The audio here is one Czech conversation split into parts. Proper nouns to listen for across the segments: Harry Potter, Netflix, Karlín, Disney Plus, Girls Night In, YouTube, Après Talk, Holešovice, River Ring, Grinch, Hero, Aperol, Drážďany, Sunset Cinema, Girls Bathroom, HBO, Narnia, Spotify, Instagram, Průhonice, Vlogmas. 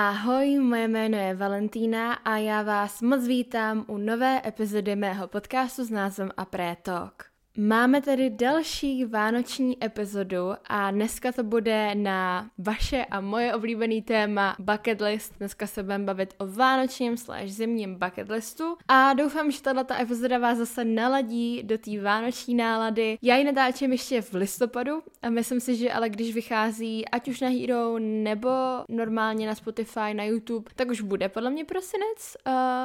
Ahoj, moje jméno je Valentína a já vás moc vítám u nové epizody mého podcastu s názvem Après Talk. Máme tady další vánoční epizodu a dneska to bude na vaše a moje oblíbený téma bucket list. Dneska se budeme bavit o vánočním / zimním bucket listu a doufám, že tato epizoda vás zase naladí do té vánoční nálady. Já ji natáčím ještě v listopadu a myslím si, že ale když vychází ať už na Hero nebo normálně na Spotify, na YouTube, tak už bude podle mě prosinec,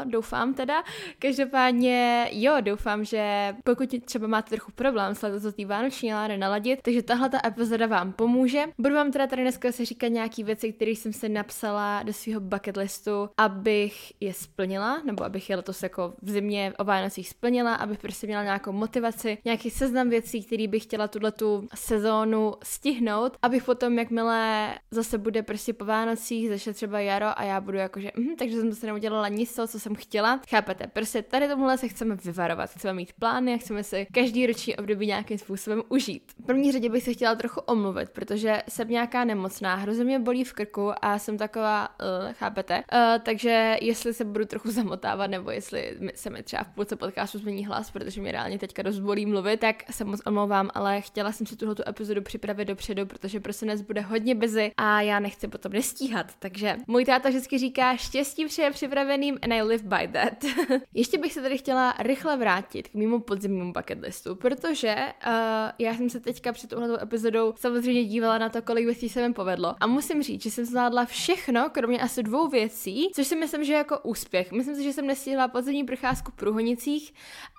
doufám teda. Každopádně jo, doufám, že pokud třeba máte problém sledovat z té vánoční nálady naladit, takže tahle ta epizoda vám pomůže. Budu vám teda tady dneska se říkat nějaké věci, které jsem se napsala do svého bucket listu, abych je splnila, nebo abych je letos jako v zimě o Vánocích splnila, abych prostě měla nějakou motivaci, nějaký seznam věcí, které bych chtěla tuhletu sezónu stihnout, abych potom, jakmile zase bude prostě po Vánocích, začne třeba jaro a já budu jakože, takže jsem se neudělala nic toho, co jsem chtěla. Chápete? Prostě tady tomuhle se chceme vyvarovat, chceme mít plány, chceme si každý roční období nějakým způsobem užít. V první řadě bych se chtěla trochu omluvit, protože jsem nějaká nemocná, hrozně mě bolí v krku a jsem taková, chápete? Takže jestli se budu trochu zamotávat, nebo jestli se mi třeba v půlce podcastu změní hlas, protože mě reálně teďka dost bolí mluvit, tak se moc omlouvám, ale chtěla jsem si tuhletu epizodu připravit dopředu, protože prosinec bude hodně busy a já nechci potom nestíhat. Takže můj táta vždycky říká, štěstí přeje připraveným and I live by that. Ještě bych se tady chtěla rychle vrátit k mému podzimnímu bucket listu. Protože já jsem se teďka před touhletou epizodou samozřejmě dívala na to, kolik věcí se mi povedlo. A musím říct, že jsem zvládla všechno, kromě asi 2 věcí, což si myslím, že je jako úspěch. Myslím si, že jsem nestihla podzimní procházku v Průhonicích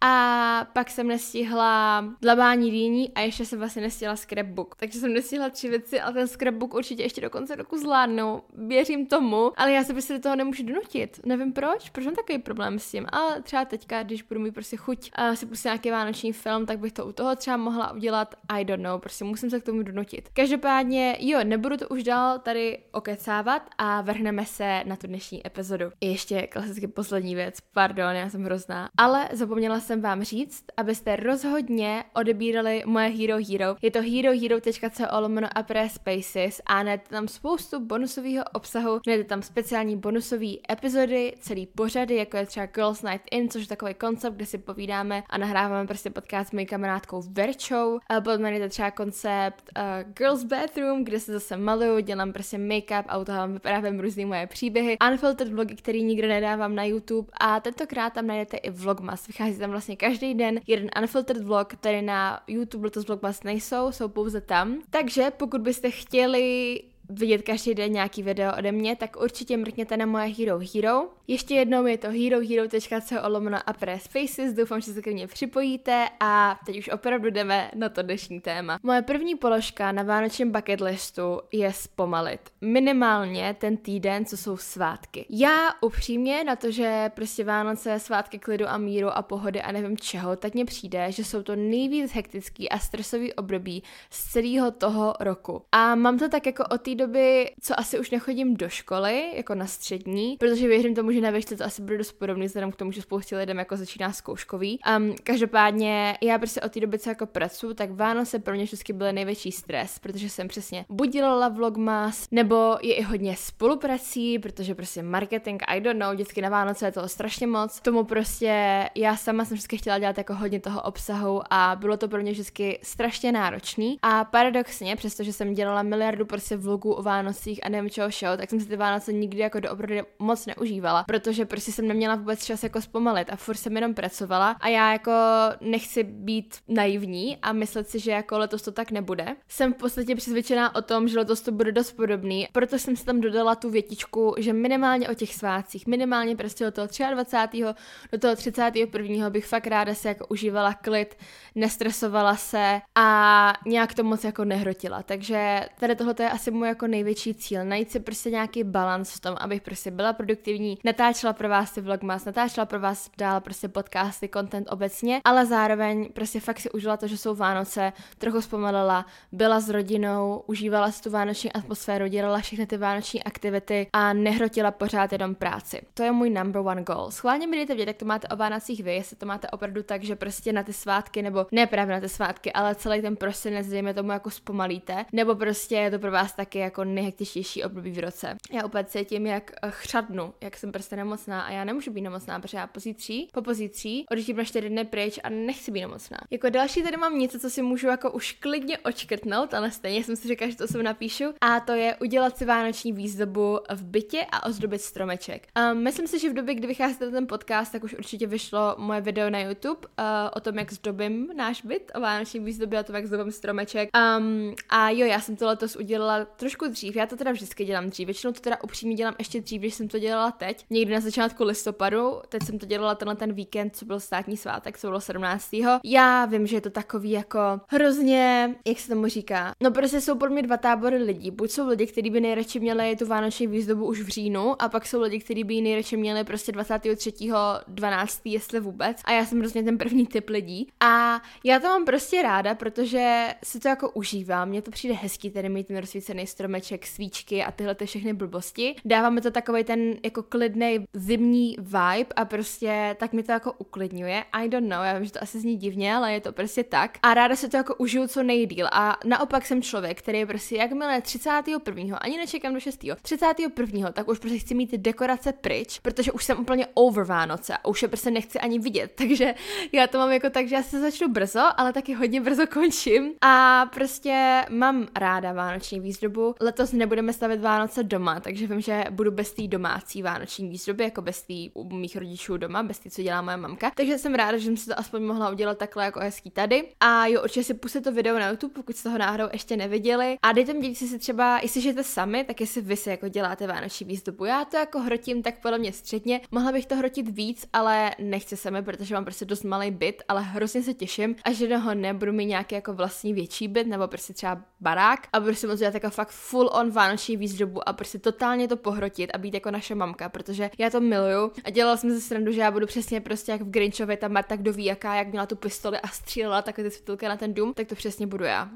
a pak jsem nestihla dlabání dýní a ještě jsem vlastně nestihla scrapbook. Takže jsem nestihla 3 věci, ale ten scrapbook určitě ještě do konce roku zvládnu. Věřím tomu, ale já se prostě do toho nemůžu donutit. Nevím proč mám takový problém s tím, ale třeba teďka, když budu mít prostě chuť si pustit nějaký vánoční film, tak bych to u toho třeba mohla udělat, I don't know, prostě musím se k tomu donutit. Každopádně, jo, nebudu to už dál tady okecávat a vrhneme se na tu dnešní epizodu. Ještě klasicky poslední věc, pardon, já jsem hrozná, ale zapomněla jsem vám říct, abyste rozhodně odebírali moje Hero Hero. Je to herohero.co/apres spaces a najdete tam spoustu bonusového obsahu, najdete tam speciální bonusové epizody, celý pořady, jako je třeba Girls Night In, což je takový koncept, kde si povídáme a nahráváme prostě s mojí kamarádkou Verčou. Potom je to třeba koncept Girls Bathroom, kde se zase maluju, dělám prostě make-up, auto vám vyprávím různý moje příběhy, unfiltered vlogy, který nikde nedávám na YouTube a tentokrát tam najdete i Vlogmas. Vychází tam vlastně každý den jeden unfiltered vlog, který na YouTube letos Vlogmas nejsou, jsou pouze tam. Takže pokud byste chtěli vidět každý den nějaký video ode mě, tak určitě mrkněte na moje Hero Hero. Ještě jednou je to herohero.co/apres spaces, doufám, že se ke mně připojíte a teď už opravdu jdeme na to dnešní téma. Moje první položka na vánočním bucket listu je zpomalit. Minimálně ten týden, co jsou svátky. Já upřímně na to, že prostě Vánoce, svátky klidu a míru a pohody a nevím čeho, tak mně přijde, že jsou to nejvíc hektický a stresový období z celého toho roku. A mám to tak jako od té doby, co asi už nechodím do školy, jako na střední, protože věřím tomu, že na výšce to asi bude dost podobný, vzhledem k tomu, že spoustě lidem jako začíná zkouškový. Každopádně já prostě od té doby, co jako pracuji, tak Vánoce pro mě vždycky byl největší stres, protože jsem přesně buď dělala Vlogmas, nebo je i hodně spoluprací, protože prostě marketing, I don't know, vždycky na Vánoce je toho strašně moc. Tomu prostě já sama jsem vždycky chtěla dělat jako hodně toho obsahu a bylo to pro mě vždycky strašně náročný. A paradoxně, přestože jsem dělala miliardu prostě vlogů o Vánocích a nevím čeho všeho, tak jsem si ty Vánoce nikdy jako doopravdy moc neužívala, protože prostě jsem neměla vůbec čas jako zpomalit a furt jsem jenom pracovala a já jako nechci být naivní a myslet si, že jako letos to tak nebude. Jsem v podstatě přesvědčená o tom, že letos to bude dost podobný, proto jsem si tam dodala tu větičku, že minimálně o těch svátcích, minimálně prostě od toho 23. do toho 31. bych fakt ráda se jako užívala klid, nestresovala se a nějak to moc jako nehrotila. Takže tady tohle je asi můj jako největší cíl, najít si prostě nějaký balans v tom, abych prostě byla produktivní, natáčela pro vás ty Vlogmas, natáčela pro vás dál prostě podcasty, content obecně, ale zároveň prostě fakt si užila to, že jsou Vánoce, trochu zpomalila, byla s rodinou, užívala si tu vánoční atmosféru, dělala všechny ty vánoční aktivity a nehrotila pořád jenom práci. To je můj number 1 goal. Schválně mi dejte vědět, jak to máte o Vánocích vy, jestli to máte opravdu tak, že prostě na ty svátky, nebo ne právě na ty svátky, ale celý ten prosinec dejme tomu jako zpomalíte, nebo prostě je to pro vás taky jako nejhektičtější období v roce. Já úplně cítím, jak chřadnu, jak jsem prostě nemocná a já nemůžu být nemocná, protože já po pozítří odjíždím na 4 dny pryč a nechci být nemocná. Jako další tady mám něco, co si můžu jako už klidně odškrtnout, ale stejně jsem si říkala, že to sem napíšu, a to je udělat si vánoční výzdobu v bytě a ozdobit stromeček. Myslím si, že v době, kdy vychází ten podcast, tak už určitě vyšlo moje video na YouTube o tom, jak zdobím náš byt, o vánoční výzdobě a to, jak zdobím stromeček. A jo, já jsem to letos udělala trošku dřív. Já to teda vždycky dělám dřív. Většinou to teda upřímně dělám ještě dřív, než jsem to dělala teď. Někdy na začátku listopadu. Teď jsem to dělala tenhle ten víkend, co byl státní svátek, co bylo 17. Já vím, že je to takový jako hrozně, jak se tomu říká. No prostě jsou pro mě dva tábory lidí. Buď jsou lidi, kteří by nejradši měli tu vánoční výzdobu už v říjnu, a pak jsou lidi, kteří by ji nejradši měli prostě 23.12., jestli vůbec. A já jsem prostě ten první typ lidí. A já to mám prostě ráda, protože si to jako užívám. Mně to přijde hezký tady mít ten rozsvícený stromeček, svíčky a tyhle ty všechny blbosti. Dáváme to takový ten jako klidný zimní vibe a prostě tak mi to jako uklidňuje. I don't know, já vím, že to asi zní divně, ale je to prostě tak. A ráda se to jako užiju co nejdýl. A naopak jsem člověk, který je prostě jakmile 31., ani nečekám do 6. 31., tak už prostě chci mít dekorace pryč, protože už jsem úplně over Vánoce a už je prostě nechci ani vidět. Takže já to mám jako tak, že já se začnu brzo, ale taky hodně brzo končím. A prostě mám ráda vánoční výzdobu. Letos nebudeme stavit Vánoce doma, takže vím, že budu bez té domácí vánoční výzdoby, jako bez té u mých rodičů doma, bez té, co dělá moje mamka. Takže jsem ráda, že jsem si to aspoň mohla udělat takhle jako hezký tady. A jo, určitě si pustit to video na YouTube, pokud jste ho náhodou ještě neviděli. A dejte mi vědět, jestli si třeba, jestli žijete sami, tak jestli vy si jako děláte vánoční výzdobu. Já to jako hrotím tak podle mě středně. Mohla bych to hrotit víc, ale nechci sami, protože mám prostě dost malý byt, ale hrozně se těším, až jednoho nebudu mít nějaký jako vlastní větší byt nebo prostě třeba barák a prostě moc dělat jako fakt full on vánoční výzdobu a prostě totálně to pohrotit a být jako naše mamka, protože já to miluju. A dělala jsem se srandu, že já budu přesně prostě jak v Grinchově, ta Marta, kdo ví jaká, jak měla tu pistoli a střílela takové ty světilka na ten dům, tak to přesně budu já.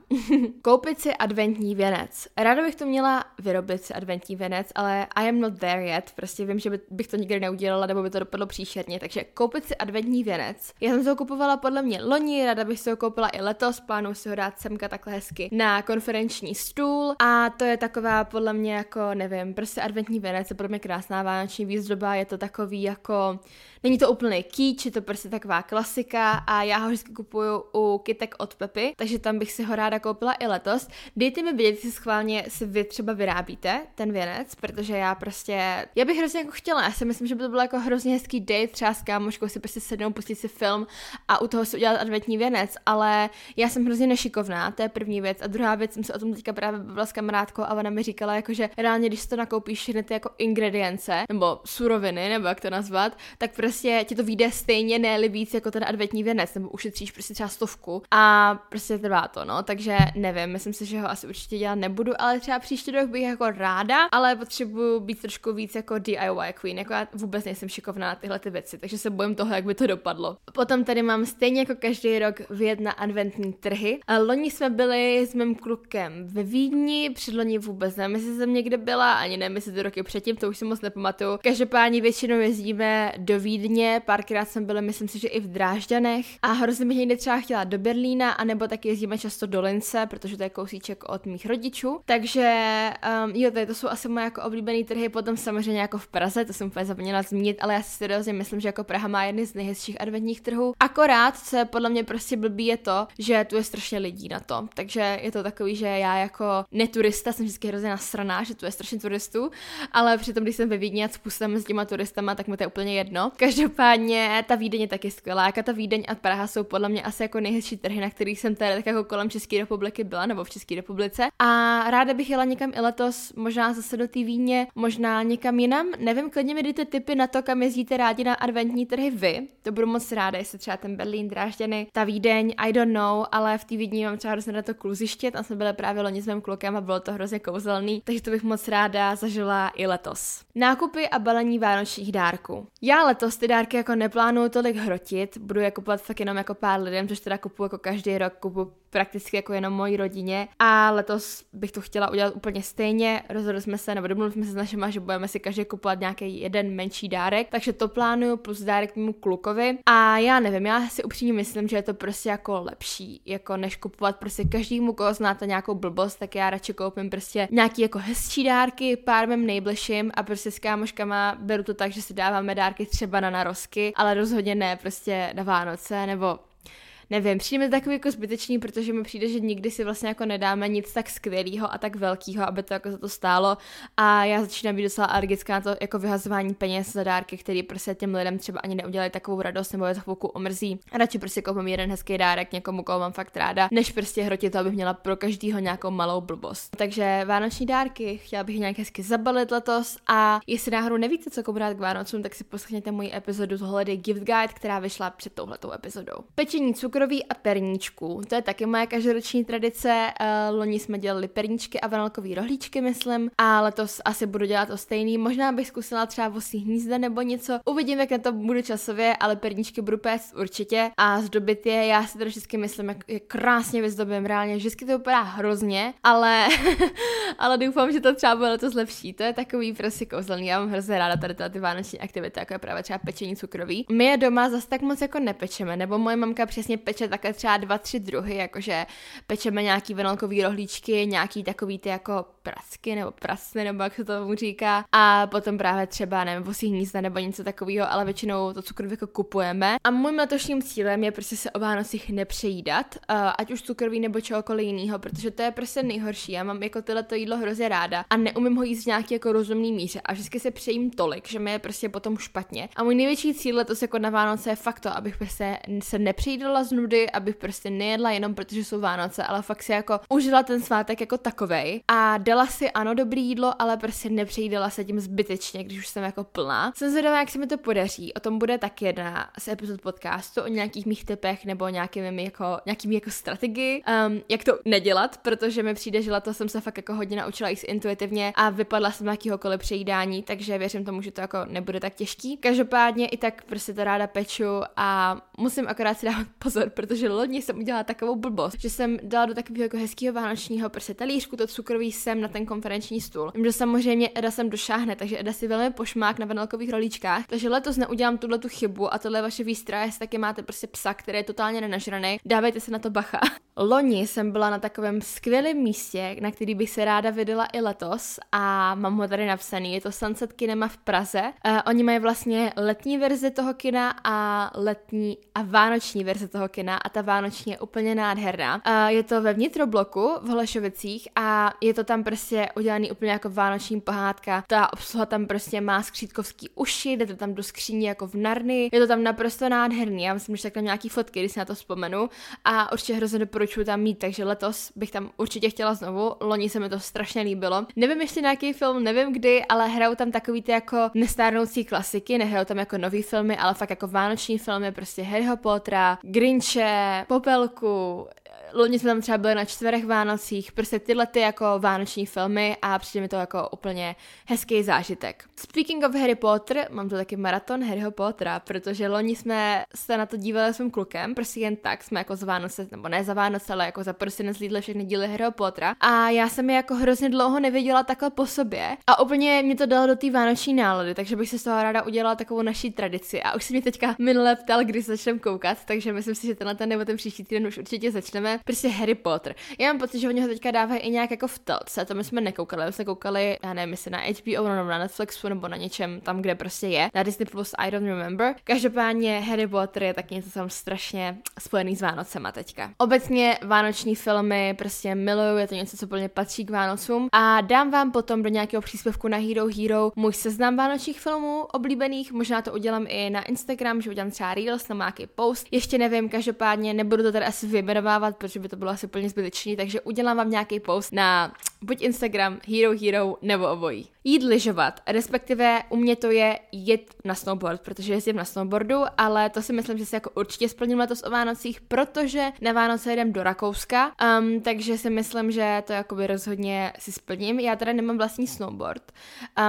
Koupit si adventní věnec. Ráda bych to měla vyrobit si adventní věnec, ale I am not there yet. Prostě vím, že bych to nikdy neudělala, nebo by to dopadlo příšerně, takže koupit si adventní věnec. Já jsem to kupovala podle mě loni, ráda bych si ho koupila i letos, plánuju si ho dát semka takhle hezky na konferenční stůl, a to je taková podle mě jako, nevím, prostě adventní věnec je podle mě krásná vánoční výzdoba, je to takový jako, není to úplný kýč, je to prostě taková klasika a já ho vždycky kupuju u kytek od Pepy, takže tam bych si ho ráda koupila i letos. Dejte mi vědět, jestli schválně si vy třeba vyrábíte ten věnec, protože já prostě, já bych hrozně jako chtěla, já si myslím, že by to bylo jako hrozně hezký date, třeba s kámoškou si prostě sednou, pustit si film a u toho si udělat adventní věnec, ale já jsem hrozně nešikovná, to je první věc. A druhá věc, jsem se o tom teďka právě bavila s kamarádkou a ona mi říkala, jako, že reálně, když si to nakoupíš všechny ty jako ingredience, nebo suroviny, nebo jak to nazvat, tak prostě ti to vyjde stejně, ne-li víc jako ten adventní věnec, nebo ušetříš prostě třeba 100 a prostě trvá to, no, takže nevím, myslím si, že ho asi určitě dělat nebudu, ale třeba příští rok bych jako ráda, ale potřebuju být trošku víc jako DIY queen, jako já vůbec nejsem šikovná na tyhle ty věci, takže se bojím toho, jak by to dopadlo. Potom tady mám stejně jako každý rok vyjet na adventní trhy. A loni jsme byli s mým klukem ve Vídni, předloni vůbec nevím, jestli jsem někde byla, ani nevím, jestli ty roky předtím, to už si moc nepamatuju. Každopádně většinou jezdíme do Vídně, párkrát jsme byli, myslím si, že i v Drážďanech, a hrozně bych někde třeba chtěla do Berlína, anebo taky jezdíme často do Lince, protože to je kousíček od mých rodičů. Takže jo, tady to jsou asi moje jako oblíbené trhy, potom samozřejmě jako v Praze, to jsem úplně zapomněla zmínit, ale já si seriózně myslím, že jako Praha má jedny z nejhezčích adventních trhů. Akorát se podle mě prostě blbý je to, že tu je strašně lidí na to. Takže je to takový, že já jako neturista jsem vždycky hrozně nasraná, že tu je strašně turistů, ale přitom, když jsem ve Vídni a spustám s těma turistama, tak mi to je úplně jedno. Každopádně ta Vídeň je taky skvělá. Jako ta Vídeň a Praha jsou podle mě asi jako nejhezčí trhy, na kterých jsem tady tak jako kolem České republiky byla, nebo v České republice. A ráda bych jela někam i letos, možná zase do té Vídně, možná někam jinam. Nevím, klidně mi dejte tipy na to, kam jezdíte rádi na adventní trhy vy. To budu moc ráda, jestli třeba ten Berlín, Drážďany, ta Vídeň, I don't know, ale v té Vídni mám třeba hrozně na to kluziště, tam jsme byli právě loni s mým klukem a bylo to hrozně kouzelný, takže to bych moc ráda zažila i letos. Nákupy a balení vánočních dárků. Já letos ty dárky jako neplánuju tolik hrotit, budu je kupovat fakt jenom jako pár lidem, což teda kupuju jako každý rok, kupuju prakticky jako jenom mojí rodině, a letos bych to chtěla udělat úplně stejně. Rozhodli jsme se, nebo domluvili jsme se s našima, že budeme si každý kupovat nějaký jeden menší dárek, takže to plánuju plus dárek mému klukovi. A já nevím, já si upřímně myslím, že je to prostě jako lepší, jako než kupovat prostě každému, koho znáte, nějakou blbost, tak já radši koupím koupím prostě nějaký jako hezčí dárky, pár mým nejbližším a prostě s kámoškama beru to tak, že si dáváme dárky třeba na narozky, ale rozhodně ne prostě na Vánoce nebo nevím, přijde mi takový jako zbytečný, protože mi přijde, že nikdy si vlastně jako nedáme nic tak skvělého a tak velkého, aby to jako za to stálo. A já začínám být docela alergická na to jako vyhazování peněz za dárky, které prostě těm lidem třeba ani neudělají takovou radost nebo je za chvilku omrzí. Radši prostě koupím jeden hezký dárek někomu, koho mám fakt ráda, než prostě hrotit to, abych měla pro každýho nějakou malou blbost. Takže vánoční dárky, chtěla bych nějak hezky zabalit letos a jestli náhodou nevíte, co komu dát k Vánocům, tak si poslechněte moji epizodu z Holiday Gift Guide, která vyšla před touhletou epizodou. Pečení cukru a perníčků. To je taky moje každoroční tradice. Loni jsme dělali perníčky a vanilkový rohlíčky, myslím. A letos asi budu dělat to stejný. Možná bych zkusila třeba vosí hnízda nebo něco. Uvidím, jak na to budu časově, ale perníčky budu péct určitě. A zdobit je, já si to vždycky myslím, jak je krásně vyzdobím, reálně. Vždycky to vypadá hrozně, ale, ale doufám, že to třeba bude letos lepší. To je takový prostě kouzelný. Já mám hrozně ráda tady ty vánoční aktivity, jako je právě třeba pečení cukroví. My je doma zase tak moc jako nepečeme, nebo moje mamka přesně peče takhle třeba 2-3 druhy, jakože pečeme nějaký vanilkový rohlíčky, nějaký takový ty jako prasky nebo prasny, nebo jak se to tomu říká, a potom právě třeba, nevím, vosí hnízda nebo něco takového, ale většinou to cukroví kupujeme. A mým letošním cílem je prostě se o Vánocích nepřejídat, ať už cukroví nebo čehokoliv jiného, protože to je prostě nejhorší. Já mám jako tohleto jídlo hrozně ráda a neumím ho jíst v nějaký jako rozumný míře a vždycky se přejím tolik, že mi je prostě potom špatně. A můj největší cíl letos jako na Vánoce je fakt to, abych prostě se nepřejídala z nudy, abych prostě nejedla jenom protože jsou Vánoce, ale fakt si jako užila ten svátek jako takovej a dala si ano dobré jídlo, ale prostě nepřejídala se tím zbytečně, když už jsem jako plná. Jsem zvědavá, jak se mi to podaří. O tom bude tak jedna z epizod podcastu o nějakých mých tipech nebo nějakými jako strategii, jak to nedělat, protože mi přijde, že letos jsem se fakt jako hodně naučila jíst intuitivně a vypadla jsem jakýhokoliv přejídání, takže věřím tomu, že to jako nebude tak těžký. Každopádně i tak prostě to ráda peču a musím akorát si dávat pozor, protože loni jsem udělala takovou blbost, že jsem dala do takového jako hezkého vánočního prostě talířku to cukroví sem na ten konferenční stůl. Vím, že samozřejmě Eda sem došáhne, takže Eda si velmi pošmák na vanilkových rohlíčkách, takže letos neudělám tuhle tu chybu a tohle je vaše výstra, jestli taky máte prostě psa, který je totálně nenažraný, dávejte se na to bacha. Loni jsem byla na takovém skvělém místě, na který bych se ráda vydala i letos a mám ho tady napsaný, je to Sunset Cinema v Praze. Oni mají vlastně letní verzi toho kina a letní a vánoční verze toho kina a ta vánoční je úplně nádherná. Je to ve vnitrobloku v Holešovicích a je to tam prostě udělaný úplně jako vánoční pohádka. Ta obsluha tam prostě má skřítkovský uši, jde to tam do skříně jako v Narnii. Je to tam naprosto nádherný. Já myslím, že tak tam nějaký fotky, když si na to vzpomenu a určitě hrozně doporučuji tam mít, takže letos bych tam určitě chtěla znovu. Loni se mi to strašně líbilo. Nevím ještě na jaký film, nevím kdy, ale hrajou tam takový ty jako nestárnoucí klasiky, nehrajou tam jako nový filmy, ale fakt jako vánoční filmy, prostě Harryho Pottera, Grinche, Popelku. Loni jsme tam třeba byli na čtverech Vánocích, prostě tyhle ty jako vánoční filmy a přijde mi to jako úplně hezký zážitek. Speaking of Harry Potter, mám tu taky maraton Harryho Pottera, protože loni jsme se na to dívali svým klukem, prostě jen tak jsme jako za Vánoce, nebo ne za Vánoce, ale jako za prosinec lídle všechny díly Harryho Pottera a já jsem je jako hrozně dlouho neviděla takhle po sobě a úplně mě to dalo do té vánoční nálady, takže bych se z toho ráda udělala takovou naší tradici a už se mě teďka minule ptal, když začneme koukat, takže myslím si, že tenhle ten nebo ten příští týden už určitě začneme. Prostě Harry Potter. Já mám pocit, že oni ho teďka dávají i nějak jako v telce, to my jsme nekoukali, my jsme koukali, já nevím, jestli na HBO nebo na Netflixu nebo na něčem tam, kde prostě je, na Disney Plus, I don't remember. Každopádně Harry Potter je tak něco tam strašně spojený s Vánocema teďka. Obecně vánoční filmy prostě miluju, je to něco, co plně patří k Vánocům a dám vám potom do nějakého příspěvku na Hero můj seznam vánočních filmů oblíbených, možná to udělám i na Instagram, že udělám třeba Reels, tam nějaký post, ještě nevím, každopádně nebudu to tady asi vyjmenovávat, že by to bylo asi plně zbytečný, takže udělám vám nějaký post na buď Instagram, Hero nebo obojí. Jít lyžovat, respektive u mě to je jít na snowboard, protože jezdím na snowboardu, ale to si myslím, že si jako určitě splním letos o Vánocích, protože na Vánoce jdem do Rakouska, takže si myslím, že to jakoby rozhodně si splním. Já teda nemám vlastní snowboard,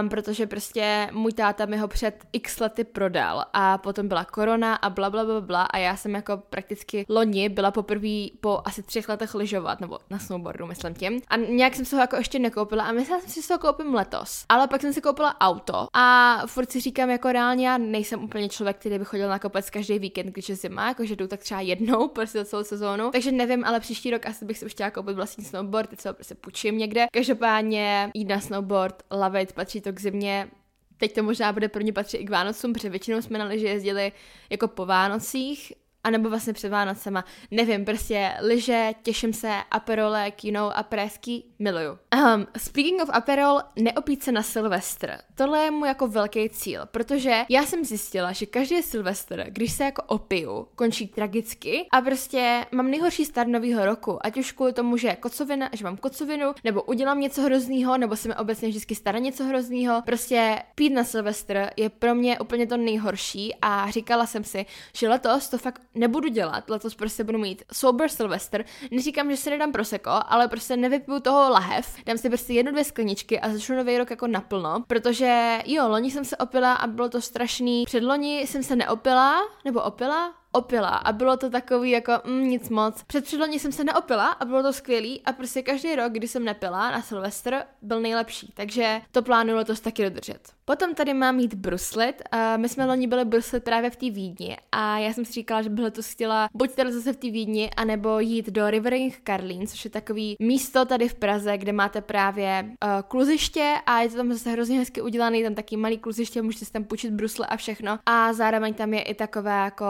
protože prostě můj táta mi ho před x lety prodal a potom byla korona a blablabla a já jsem jako prakticky loni byla poprvé po asi 3 letech lyžovat, nebo na snowboardu, myslím tím. A nějak jsem se ho jako ještě nekoupila a myslela jsem si, že to koupím letos. Ale pak jsem si koupila auto a furt si říkám, jako reálně já nejsem úplně člověk, který by chodil na kopec každý víkend, když je zima, jakože jdu tak třeba jednou prostě za celou sezónu. Takže nevím, ale příští rok asi bych si už chtěla koupit vlastní snowboard, teď se ho prostě půjčím někde. Každopádně jít na snowboard, love it, patří to k zimě. Teď to možná bude pro mě patřit i k Vánocům, protože většinou jsme na lyže jezdili jako po Vánocích, anebo vlastně před Vánocema. Nevím, prostě lyže, těším se, aperolek, you know, aprésky, miluju. Speaking of aperol, neopít se na Silvestr. Tohle je můj jako velký cíl, protože já jsem zjistila, že každý Silvestr, když se jako opiju, končí tragicky a prostě mám nejhorší start novýho roku, ať už kvůli tomu, že kocovina, že mám kocovinu, nebo udělám něco hroznýho, nebo se mi obecně vždycky stane něco hroznýho. Prostě pít na Silvestr je pro mě úplně to nejhorší a říkala jsem si, že letos to fakt nebudu dělat, letos prostě budu mít sober Silvestr, neříkám, že si nedám proseko, ale prostě nevypiju toho lahev, dám si prostě 1-2 skleničky a začnu nový rok jako naplno, protože jo, loni jsem se opila a bylo to strašný, předloni jsem se neopila, nebo opila a bylo to takový jako nic moc. Předloni jsem se neopila a bylo to skvělý a prostě každý rok, kdy jsem nepila na Silvestr, byl nejlepší, takže to plánuju letos taky dodržet. Potom tady mám jít bruslit, my jsme loni byli bruslit právě v té Vídni a já jsem si říkala, že bych letos chtěla buď tady zase v té Vídni, anebo jít do River Ring Karlín, což je takový místo tady v Praze, kde máte právě kluziště a je to tam zase hrozně hezky udělaný, tam taky malý kluziště, můžete si tam půjčit brusle a všechno a zároveň tam je i takové jako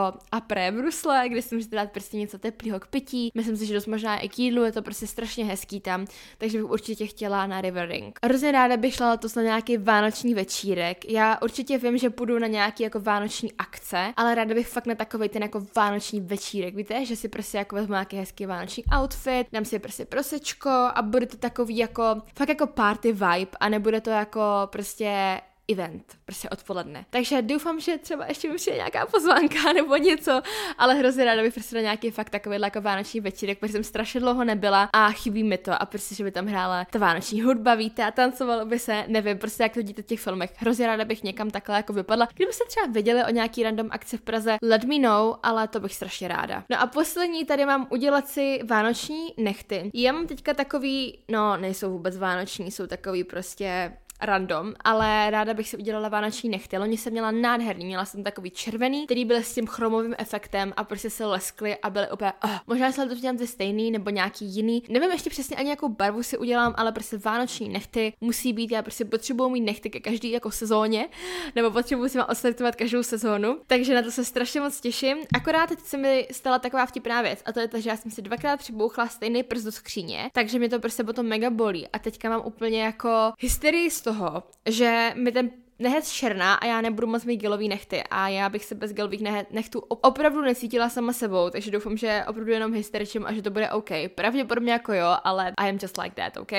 brusle, kde si můžete dát prostě něco teplého k pití. Myslím si, že dost možná i k jídlu, je to prostě strašně hezký tam, takže bych určitě chtěla na River Ring. Hrozně ráda bych šla letos na nějaký vánoční večírek. Já určitě vím, že půjdu na nějaký jako vánoční akce, ale ráda bych fakt na takovej ten jako vánoční večírek, víte, že si prostě jako vezmu nějaký hezký vánoční outfit, dám si prostě prosečko a bude to takový jako fakt jako party vibe a nebude to jako prostě event, prostě odpoledne. Takže doufám, že třeba ještě mi přijde nějaká pozvánka nebo něco, ale hrozně ráda bych prostě na nějaký fakt takovýhle jako vánoční večírek, protože jsem strašně dlouho nebyla a chybí mi to a prostě, že by tam hrála ta vánoční hudba, víte, a tancovalo by se, nevím, prostě jak to vidíte v těch filmech. Hrozně ráda bych někam takhle jako vypadla. Kdybyste třeba věděli o nějaký random akci v Praze, let me know, ale to bych strašně ráda. No a poslední tady mám udělat si vánoční nechty. Já mám teďka takový, no nejsou vůbec vánoční, jsou takový prostě random, ale ráda bych si udělala vánoční nechty. Loni jsem měla nádherný, měla jsem takový červený, který byl s tím chromovým efektem a prostě se leskly a byly úplně možná se to udělám ze stejný nebo nějaký jiný. Nevím ještě přesně ani jakou barvu si udělám, ale prostě vánoční nechty musí být, já prostě potřebuju mít nechty ke každý jako sezóně, nebo potřebuju si má odstartovat každou sezónu. Takže na to se strašně moc těším. Akorát teď se mi stala taková vtipná věc a to je to, že já jsem si dvakrát přibouchla stejný prst do skříně, takže mě to prostě potom mega bolí a teďka mám úplně jako hysterii toho, že mi ten nehet černá a já nebudu moc mít gelový nechty a já bych se bez gelových nechtů opravdu necítila sama sebou, takže doufám, že opravdu jenom hysterčím a že to bude OK. Pravděpodobně jako jo, ale I am just like that, OK?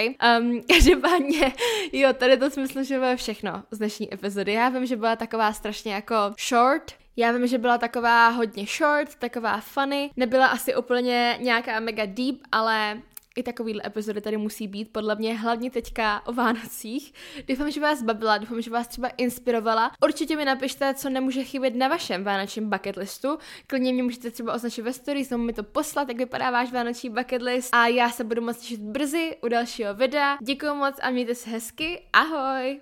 Každopádně, jo, tady to si myslím, že bylo všechno z dnešní epizody. Já vím, že byla taková strašně jako short, taková funny, nebyla asi úplně nějaká mega deep, ale i takovýhle epizody tady musí být, podle mě hlavně teďka o Vánocích. Doufám, že vás bavila, doufám, že vás třeba inspirovala. Určitě mi napište, co nemůže chybět na vašem vánočním bucket listu. Klidně mě můžete třeba označit ve stories, nebo mi to poslat, jak vypadá váš vánoční bucket list. A já se budu moc těšit brzy u dalšího videa. Děkuju moc a mějte se hezky. Ahoj!